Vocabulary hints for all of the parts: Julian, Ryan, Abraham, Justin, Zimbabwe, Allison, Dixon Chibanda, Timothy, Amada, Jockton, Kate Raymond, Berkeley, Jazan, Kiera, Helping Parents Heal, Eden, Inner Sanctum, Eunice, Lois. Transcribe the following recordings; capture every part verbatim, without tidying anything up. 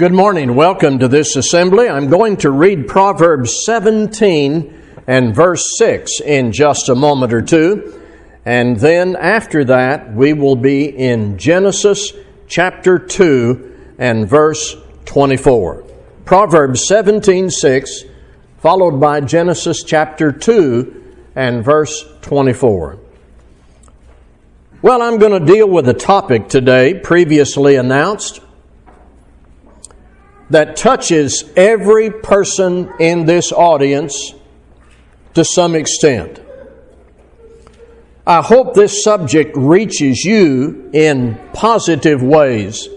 Good morning. Welcome to this assembly. I'm going to read Proverbs seventeen and verse six in just a moment or two. And then after that, we will be in Genesis chapter two and verse twenty-four. Proverbs seventeen six, followed by Genesis chapter two and verse twenty-four. Well, I'm going to deal with a topic today previously announced that touches every person in this audience to some extent. I hope this subject reaches you in positive ways.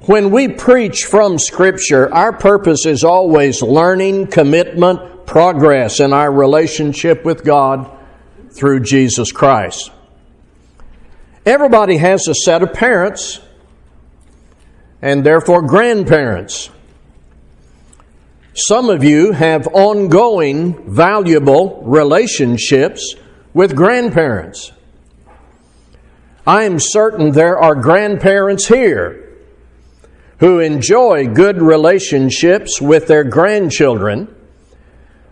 When we preach from Scripture, our purpose is always learning, commitment, progress in our relationship with God through Jesus Christ. Everybody has a set of parents, and therefore grandparents. Some of you have ongoing, valuable relationships with grandparents. I am certain there are grandparents here who enjoy good relationships with their grandchildren.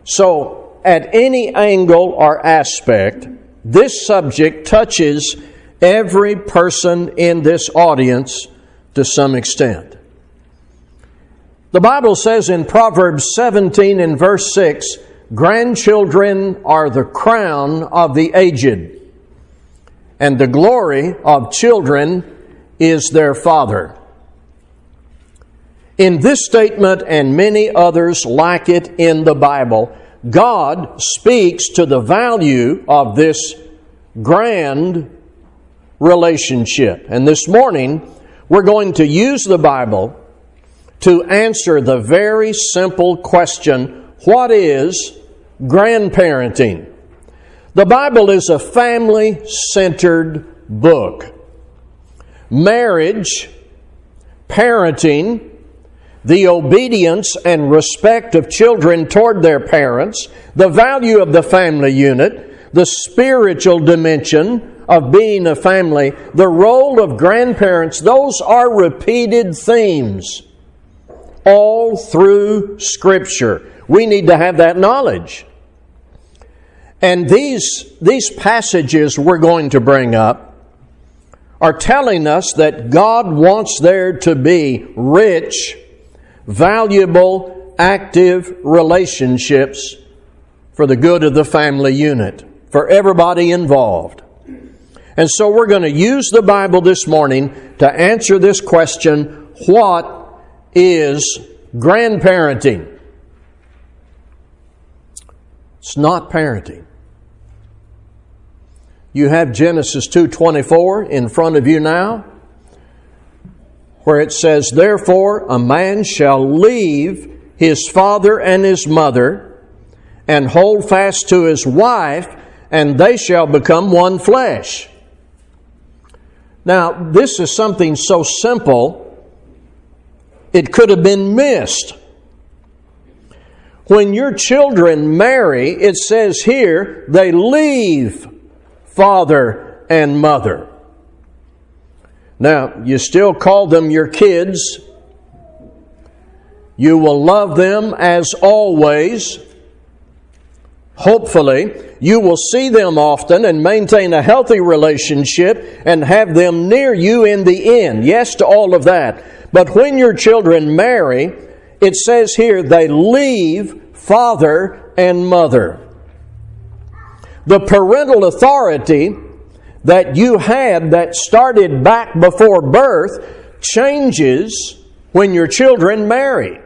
So, at any angle or aspect, this subject touches every person in this audience to some extent. The Bible says in Proverbs seventeen and verse six, grandchildren are the crown of the aged, and the glory of children is their father. In this statement and many others like it in the Bible, God speaks to the value of this grand relationship. And this morning, we're going to use the Bible to answer the very simple question, what is grandparenting? The Bible is a family-centered book. Marriage, parenting, the obedience and respect of children toward their parents, the value of the family unit, the spiritual dimension of being a family, the role of grandparents, those are repeated themes all through Scripture. We need to have that knowledge. And these, these passages we're going to bring up are telling us that God wants there to be rich, valuable, active relationships for the good of the family unit, for everybody involved. And so we're going to use the Bible this morning to answer this question, what is grandparenting? It's not parenting. You have Genesis two twenty-four in front of you now, where it says, therefore a man shall leave his father and his mother and hold fast to his wife, and they shall become one flesh. Now, this is something so simple, it could have been missed. When your children marry, it says here, they leave father and mother. Now, you still call them your kids. You will love them as always. Hopefully, you will see them often and maintain a healthy relationship and have them near you in the end. Yes to all of that. But when your children marry, it says here, they leave father and mother. The parental authority that you had that started back before birth changes when your children marry.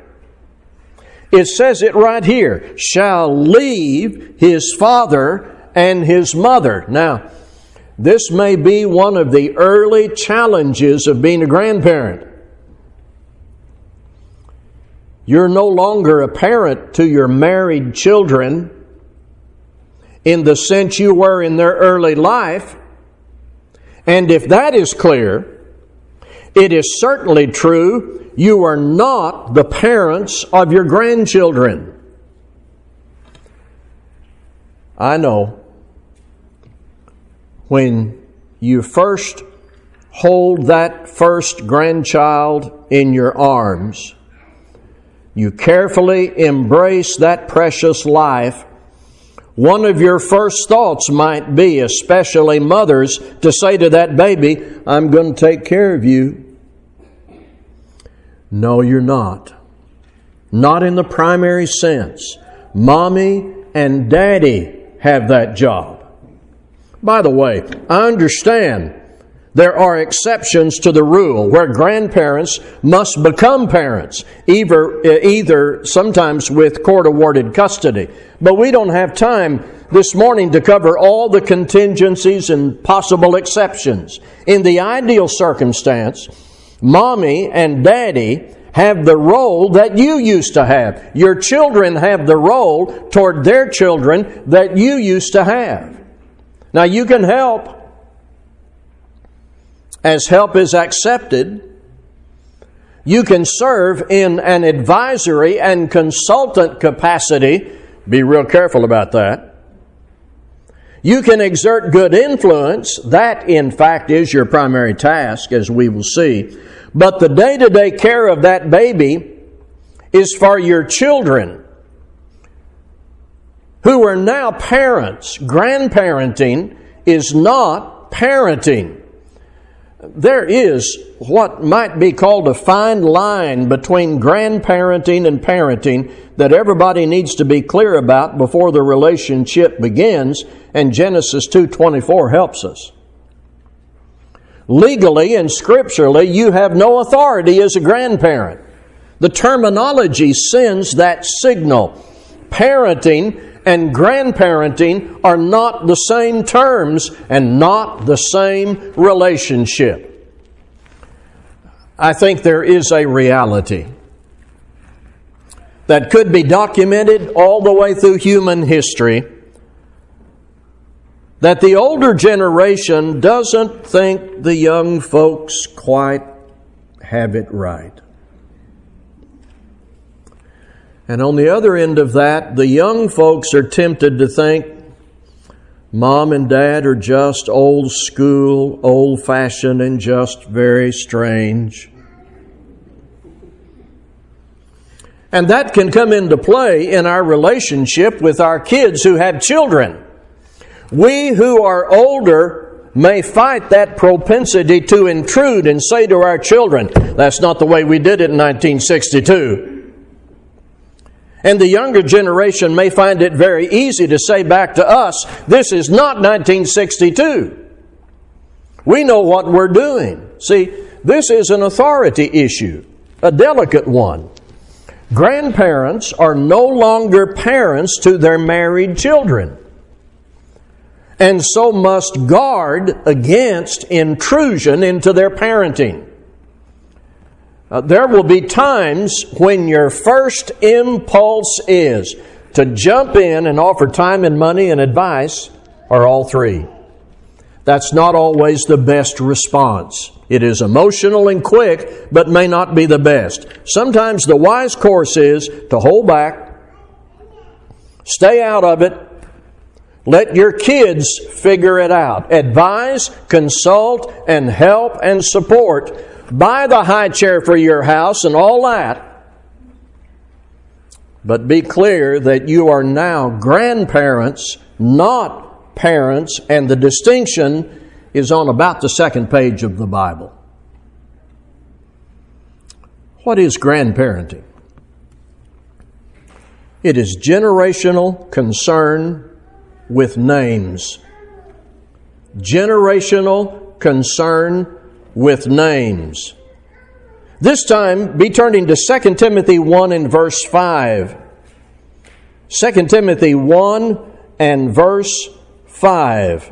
It says it right here, shall leave his father and his mother. Now, this may be one of the early challenges of being a grandparent. You're no longer a parent to your married children in the sense you were in their early life. And if that is clear, it is certainly true you are not the parents of your grandchildren. I know when you first hold that first grandchild in your arms. You carefully embrace that precious life. One of your first thoughts might be, especially mothers, to say to that baby, I'm going to take care of you. No, you're not. Not in the primary sense. Mommy and daddy have that job. By the way, I understand there are exceptions to the rule where grandparents must become parents, either, either sometimes with court-awarded custody. But we don't have time this morning to cover all the contingencies and possible exceptions. In the ideal circumstance, mommy and daddy have the role that you used to have. Your children have the role toward their children that you used to have. Now, you can help as help is accepted. You can serve in an advisory and consultant capacity. Be real careful about that. You can exert good influence. That, in fact, is your primary task, as we will see. But the day-to-day care of that baby is for your children, who are now parents. Grandparenting is not parenting. There is what might be called a fine line between grandparenting and parenting that everybody needs to be clear about before the relationship begins, and Genesis two twenty-four helps us. Legally and scripturally, you have no authority as a grandparent. The terminology sends that signal. Parenting and grandparenting are not the same terms and not the same relationship. I think there is a reality that could be documented all the way through human history that the older generation doesn't think the young folks quite have it right. And on the other end of that, the young folks are tempted to think mom and dad are just old school, old fashioned, and just very strange. And that can come into play in our relationship with our kids who have children. We who are older may fight that propensity to intrude and say to our children, that's not the way we did it in nineteen sixty-two. And the younger generation may find it very easy to say back to us, this is not nineteen sixty-two. We know what we're doing. See, this is an authority issue, a delicate one. Grandparents are no longer parents to their married children, and so must guard against intrusion into their parenting. Uh, there will be times when your first impulse is to jump in and offer time and money and advice, or all three. That's not always the best response. It is emotional and quick, but may not be the best. Sometimes the wise course is to hold back, stay out of it, let your kids figure it out. Advise, consult, and help and support. Buy the high chair for your house and all that. But be clear that you are now grandparents, not parents, and the distinction is on about the second page of the Bible. What is grandparenting? It is generational concern with names. Generational concern with names. This time, be turning to Second Timothy one and verse five. Second Timothy one and verse five.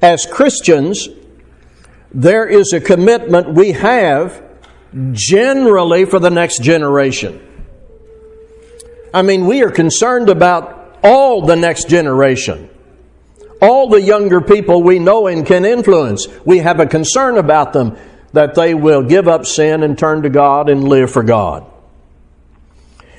As Christians, there is a commitment we have generally for the next generation. I mean, we are concerned about all the next generation. All the younger people we know and can influence, we have a concern about them that they will give up sin and turn to God and live for God.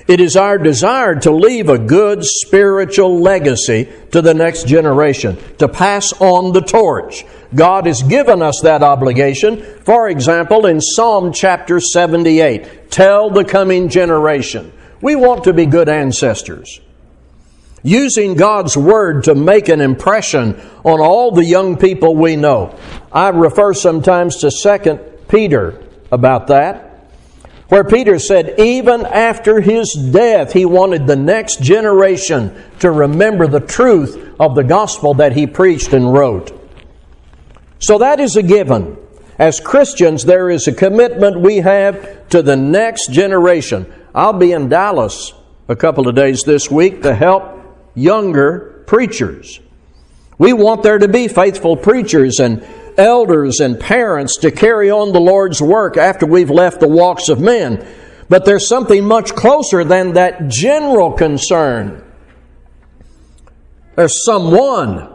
It is our desire to leave a good spiritual legacy to the next generation, to pass on the torch. God has given us that obligation. For example, in Psalm chapter seventy-eight, tell the coming generation. We want to be good ancestors. Using God's Word to make an impression on all the young people we know. I refer sometimes to Second Peter about that, where Peter said, even after his death, he wanted the next generation to remember the truth of the gospel that he preached and wrote. So that is a given. As Christians, there is a commitment we have to the next generation. I'll be in Dallas a couple of days this week to help younger preachers. We want there to be faithful preachers and elders and parents to carry on the Lord's work after we've left the walks of men. But there's something much closer than that general concern. There's someone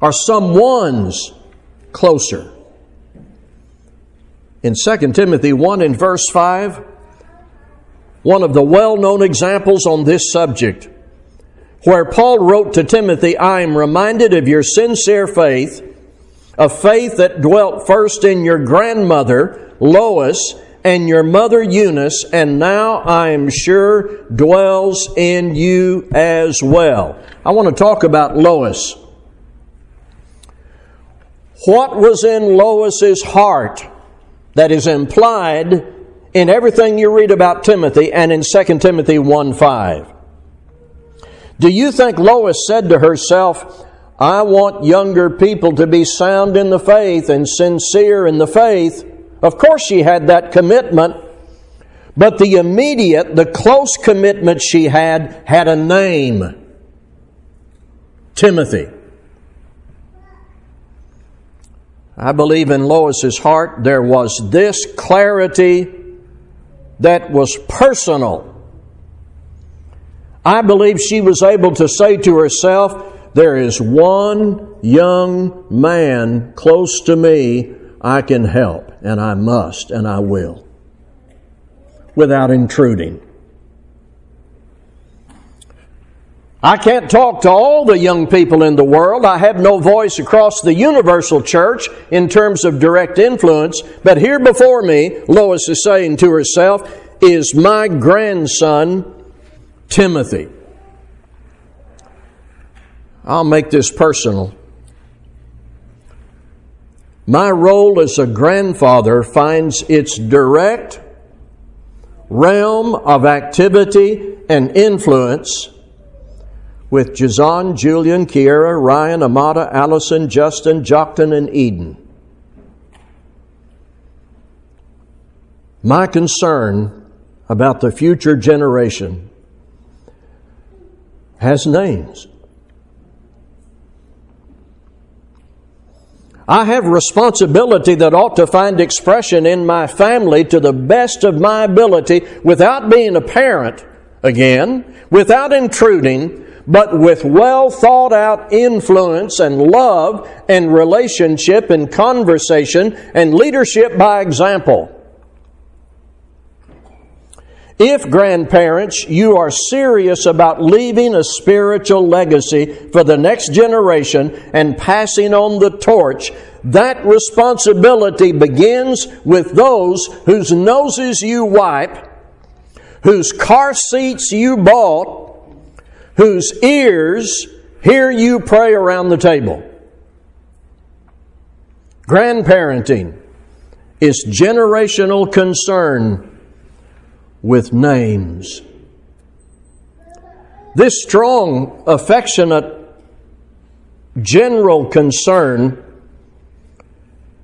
or someone's closer. In Second Timothy one in verse five, one of the well-known examples on this subject, where Paul wrote to Timothy, I am reminded of your sincere faith, a faith that dwelt first in your grandmother, Lois, and your mother, Eunice, and now I am sure dwells in you as well. I want to talk about Lois. What was in Lois's heart that is implied in everything you read about Timothy and in Second Timothy one five? Do you think Lois said to herself, I want younger people to be sound in the faith and sincere in the faith? Of course she had that commitment, but the immediate, the close commitment she had, had a name. Timothy. I believe in Lois's heart there was this clarity that was personal. I believe she was able to say to herself, there is one young man close to me I can help, and I must, and I will, without intruding. I can't talk to all the young people in the world. I have no voice across the universal church in terms of direct influence, but here before me, Lois is saying to herself, is my grandson Timothy. I'll make this personal. My role as a grandfather finds its direct realm of activity and influence with Jazan, Julian, Kiera, Ryan, Amada, Allison, Justin, Jockton, and Eden. My concern about the future generation has names. I have responsibility that ought to find expression in my family to the best of my ability without being a parent, again, without intruding, but with well thought out influence and love and relationship and conversation and leadership by example. If, grandparents, you are serious about leaving a spiritual legacy for the next generation and passing on the torch, that responsibility begins with those whose noses you wipe, whose car seats you bought, whose ears hear you pray around the table. Grandparenting is generational concern with names. This strong, affectionate, general concern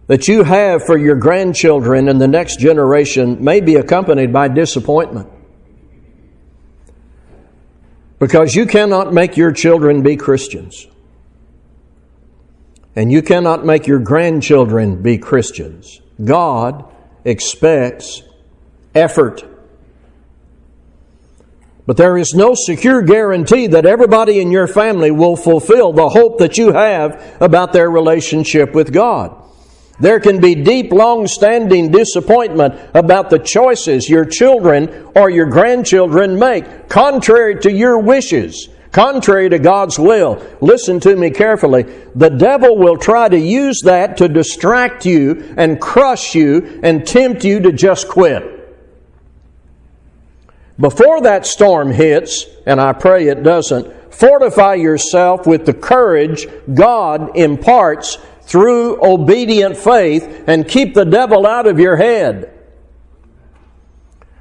that you have for your grandchildren and the next generation may be accompanied by disappointment, because you cannot make your children be Christians, and you cannot make your grandchildren be Christians. God expects effort. But there is no secure guarantee that everybody in your family will fulfill the hope that you have about their relationship with God. There can be deep, long-standing disappointment about the choices your children or your grandchildren make, contrary to your wishes, contrary to God's will. Listen to me carefully. The devil will try to use that to distract you and crush you and tempt you to just quit. Before that storm hits, and I pray it doesn't, fortify yourself with the courage God imparts through obedient faith, and keep the devil out of your head.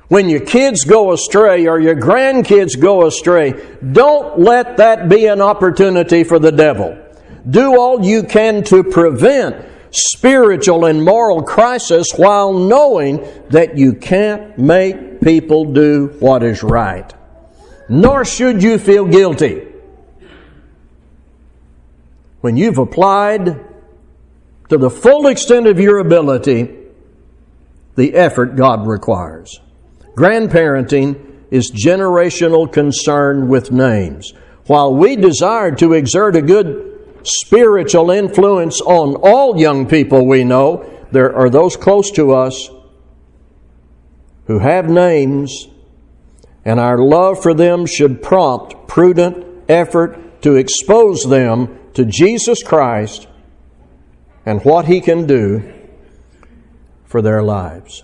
When your kids go astray or your grandkids go astray, don't let that be an opportunity for the devil. Do all you can to prevent spiritual and moral crisis while knowing that you can't make people do what is right. Nor should you feel guilty. When you've applied to the full extent of your ability the effort God requires. Grandparenting is generational concern with names. While we desire to exert a good spiritual influence on all young people we know, there are those close to us who have names, and our love for them should prompt prudent effort to expose them to Jesus Christ and what He can do for their lives.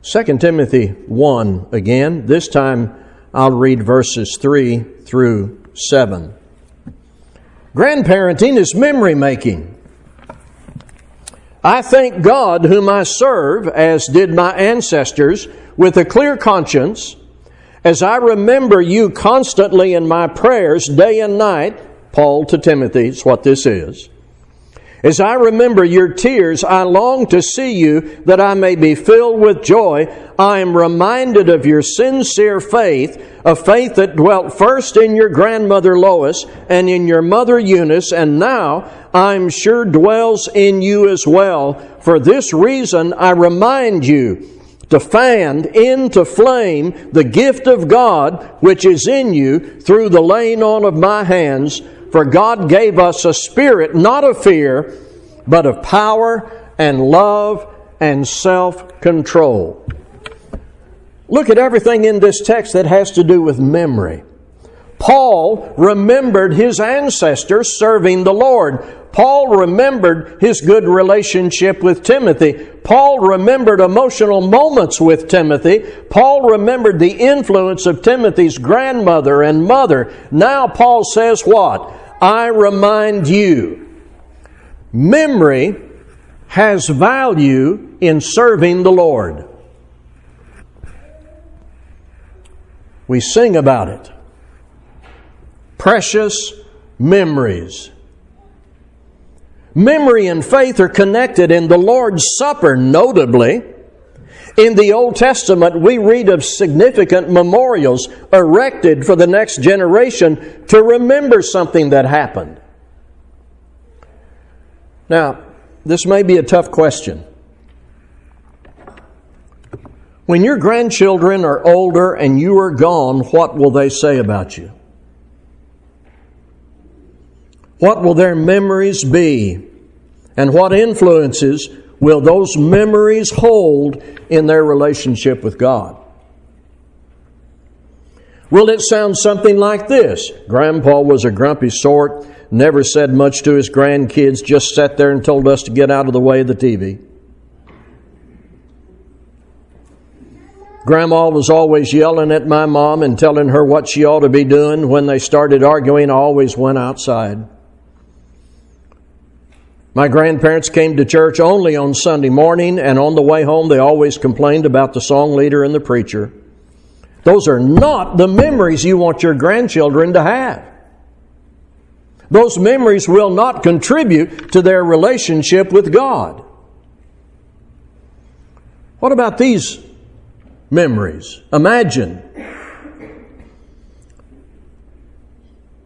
Second Timothy one again. This time I'll read verses three through seven. Grandparenting is memory making. I thank God whom I serve, as did my ancestors, with a clear conscience, as I remember you constantly in my prayers day and night. Paul to Timothy is what this is. As I remember your tears, I long to see you that I may be filled with joy. I am reminded of your sincere faith, a faith that dwelt first in your grandmother Lois and in your mother Eunice, and now I'm sure dwells in you as well. For this reason I remind you to fan into flame the gift of God which is in you through the laying on of my hands. For God gave us a spirit not of fear, but of power and love and self-control. Look at everything in this text that has to do with memory. Paul remembered his ancestors serving the Lord. Paul remembered his good relationship with Timothy. Paul remembered emotional moments with Timothy. Paul remembered the influence of Timothy's grandmother and mother. Now Paul says what? I remind you. Memory has value in serving the Lord. We sing about it. Precious memories. Memory and faith are connected in the Lord's Supper, notably. In the Old Testament, we read of significant memorials erected for the next generation to remember something that happened. Now, this may be a tough question. When your grandchildren are older and you are gone, what will they say about you? What will their memories be? And what influences will those memories hold in their relationship with God? Will it sound something like this? Grandpa was a grumpy sort, never said much to his grandkids, just sat there and told us to get out of the way of the T V. Grandma was always yelling at my mom and telling her what she ought to be doing. When they started arguing, I always went outside. My grandparents came to church only on Sunday morning, and on the way home they always complained about the song leader and the preacher. Those are not the memories you want your grandchildren to have. Those memories will not contribute to their relationship with God. What about these memories? Imagine.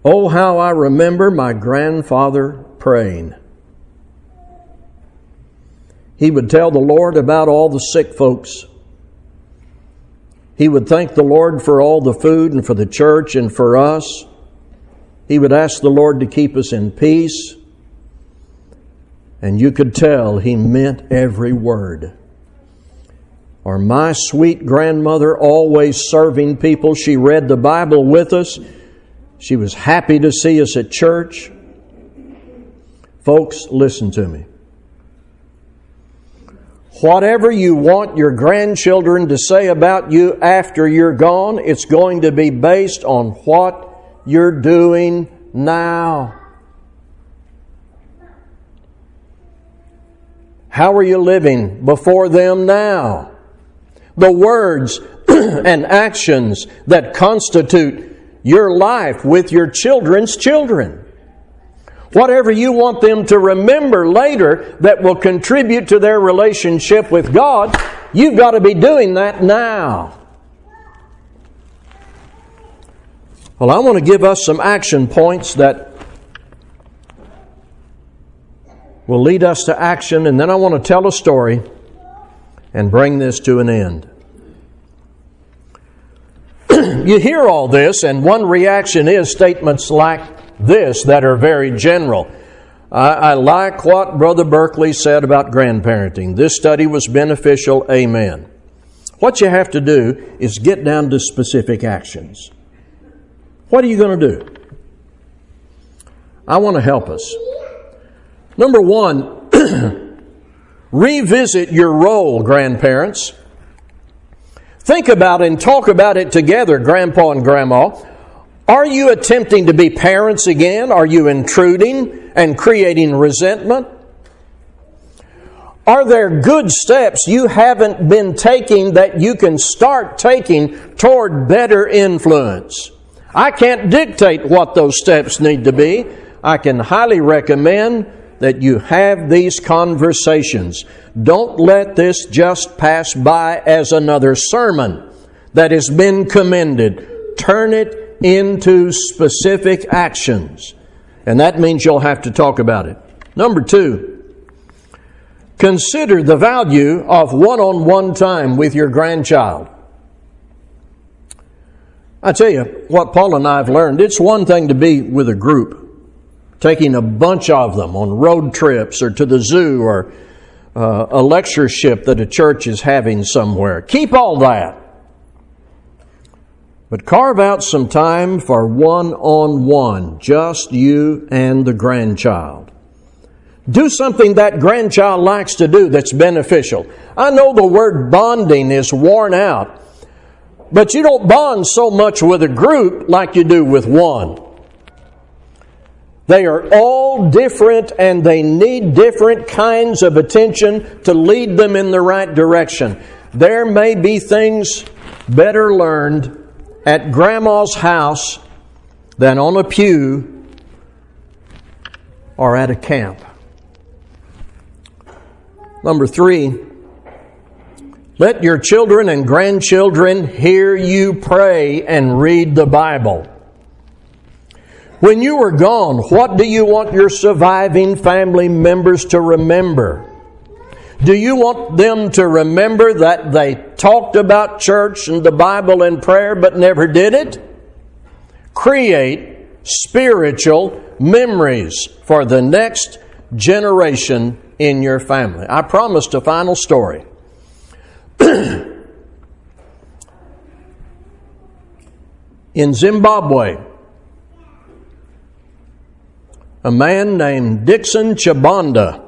Oh, how I remember my grandfather praying. He would tell the Lord about all the sick folks. He would thank the Lord for all the food and for the church and for us. He would ask the Lord to keep us in peace. and you could tell he meant every word. Or my sweet grandmother, always serving people. She read the Bible with us. She was happy to see us at church. Folks, listen to me. Whatever you want your grandchildren to say about you after you're gone, it's going to be based on what you're doing now. How are you living before them now? The words and actions that constitute your life with your children's children. Whatever you want them to remember later that will contribute to their relationship with God, you've got to be doing that now. Well, I want to give us some action points that will lead us to action, and then I want to tell a story and bring this to an end. You hear all this, and one reaction is statements like this that are very general. I, I like what Brother Berkeley said about grandparenting. This study was beneficial. Amen. What you have to do is get down to specific actions. What are you going to do? I want to help us. Number one, revisit your role, grandparents. Think about and talk about it together, Grandpa and Grandma. Are you attempting to be parents again? Are you intruding and creating resentment? Are there good steps you haven't been taking that you can start taking toward better influence? I can't dictate what those steps need to be. I can highly recommend that you have these conversations. Don't let this just pass by as another sermon that has been commended. Turn it into specific actions. And that means you'll have to talk about it. Number two, consider the value of one-on-one time with your grandchild. I tell you what Paul and I have learned, it's one thing to be with a group, taking a bunch of them on road trips or to the zoo or uh, a lectureship that a church is having somewhere. Keep all that. But carve out some time for one-on-one, just you and the grandchild. Do something that grandchild likes to do that's beneficial. I know the word bonding is worn out, but you don't bond so much with a group like you do with one. They are all different and they need different kinds of attention to lead them in the right direction. There may be things better learned at Grandma's house than on a pew or at a camp. Number three, let your children and grandchildren hear you pray and read the Bible. When you are gone, what do you want your surviving family members to remember? Do you want them to remember that they talked about church and the Bible and prayer but never did it? Create spiritual memories for the next generation in your family. I promised a final story. In Zimbabwe, a man named Dixon Chibanda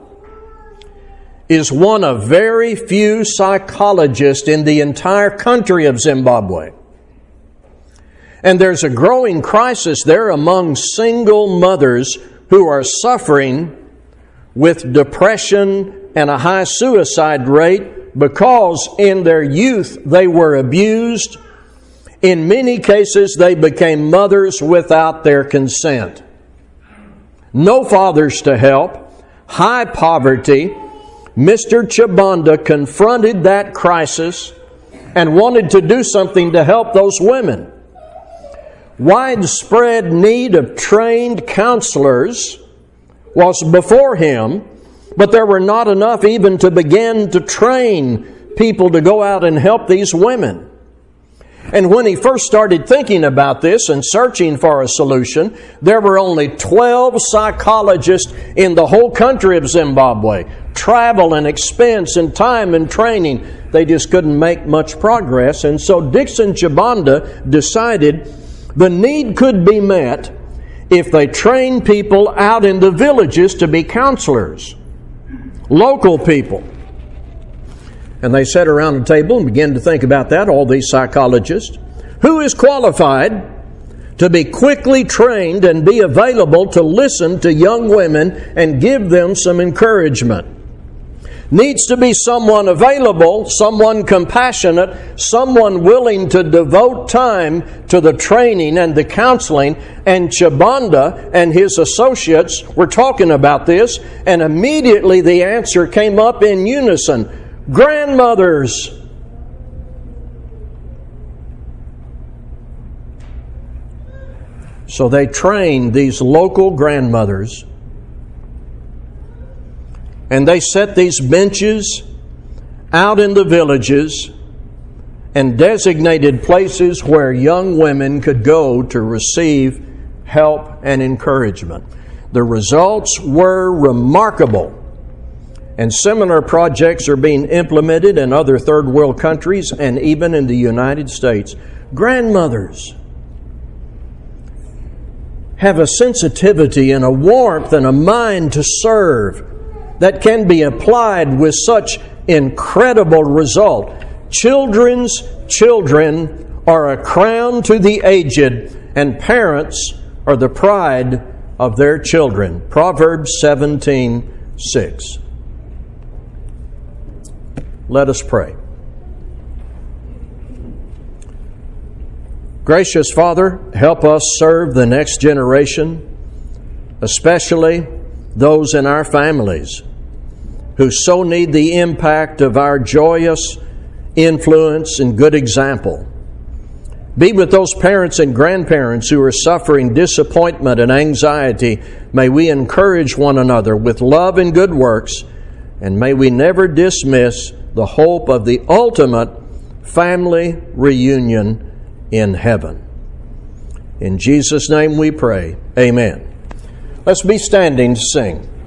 is one of very few psychologists in the entire country of Zimbabwe. And there's a growing crisis there among single mothers who are suffering with depression and a high suicide rate because in their youth they were abused. In many cases, they became mothers without their consent. No fathers to help, high poverty. Mister Chibanda confronted that crisis and wanted to do something to help those women. Widespread need of trained counselors was before him, but there were not enough even to begin to train people to go out and help these women. And when he first started thinking about this and searching for a solution, there were only twelve psychologists in the whole country of Zimbabwe. Travel and expense and time and training, they just couldn't make much progress. And so Dixon Chibanda decided the need could be met if they trained people out in the villages to be counselors, local people. And they sat around the table and began to think about that, all these psychologists. Who is qualified to be quickly trained and be available to listen to young women and give them some encouragement? Needs to be someone available, someone compassionate, someone willing to devote time to the training and the counseling. And Chibanda and his associates were talking about this, and immediately the answer came up in unison. Grandmothers. So they trained these local grandmothers, and they set these benches out in the villages and designated places where young women could go to receive help and encouragement. The results were remarkable. And similar projects are being implemented in other third world countries and even in the United States. Grandmothers have a sensitivity and a warmth and a mind to serve that can be applied with such incredible result. Children's children are a crown to the aged, and parents are the pride of their children. Proverbs seventeen six. Let us pray. Gracious Father, help us serve the next generation, especially those in our families who so need the impact of our joyous influence and good example. Be with those parents and grandparents who are suffering disappointment and anxiety. May we encourage one another with love and good works, and may we never dismiss the hope of the ultimate family reunion in heaven. In Jesus' name we pray. Amen. Let's be standing to sing.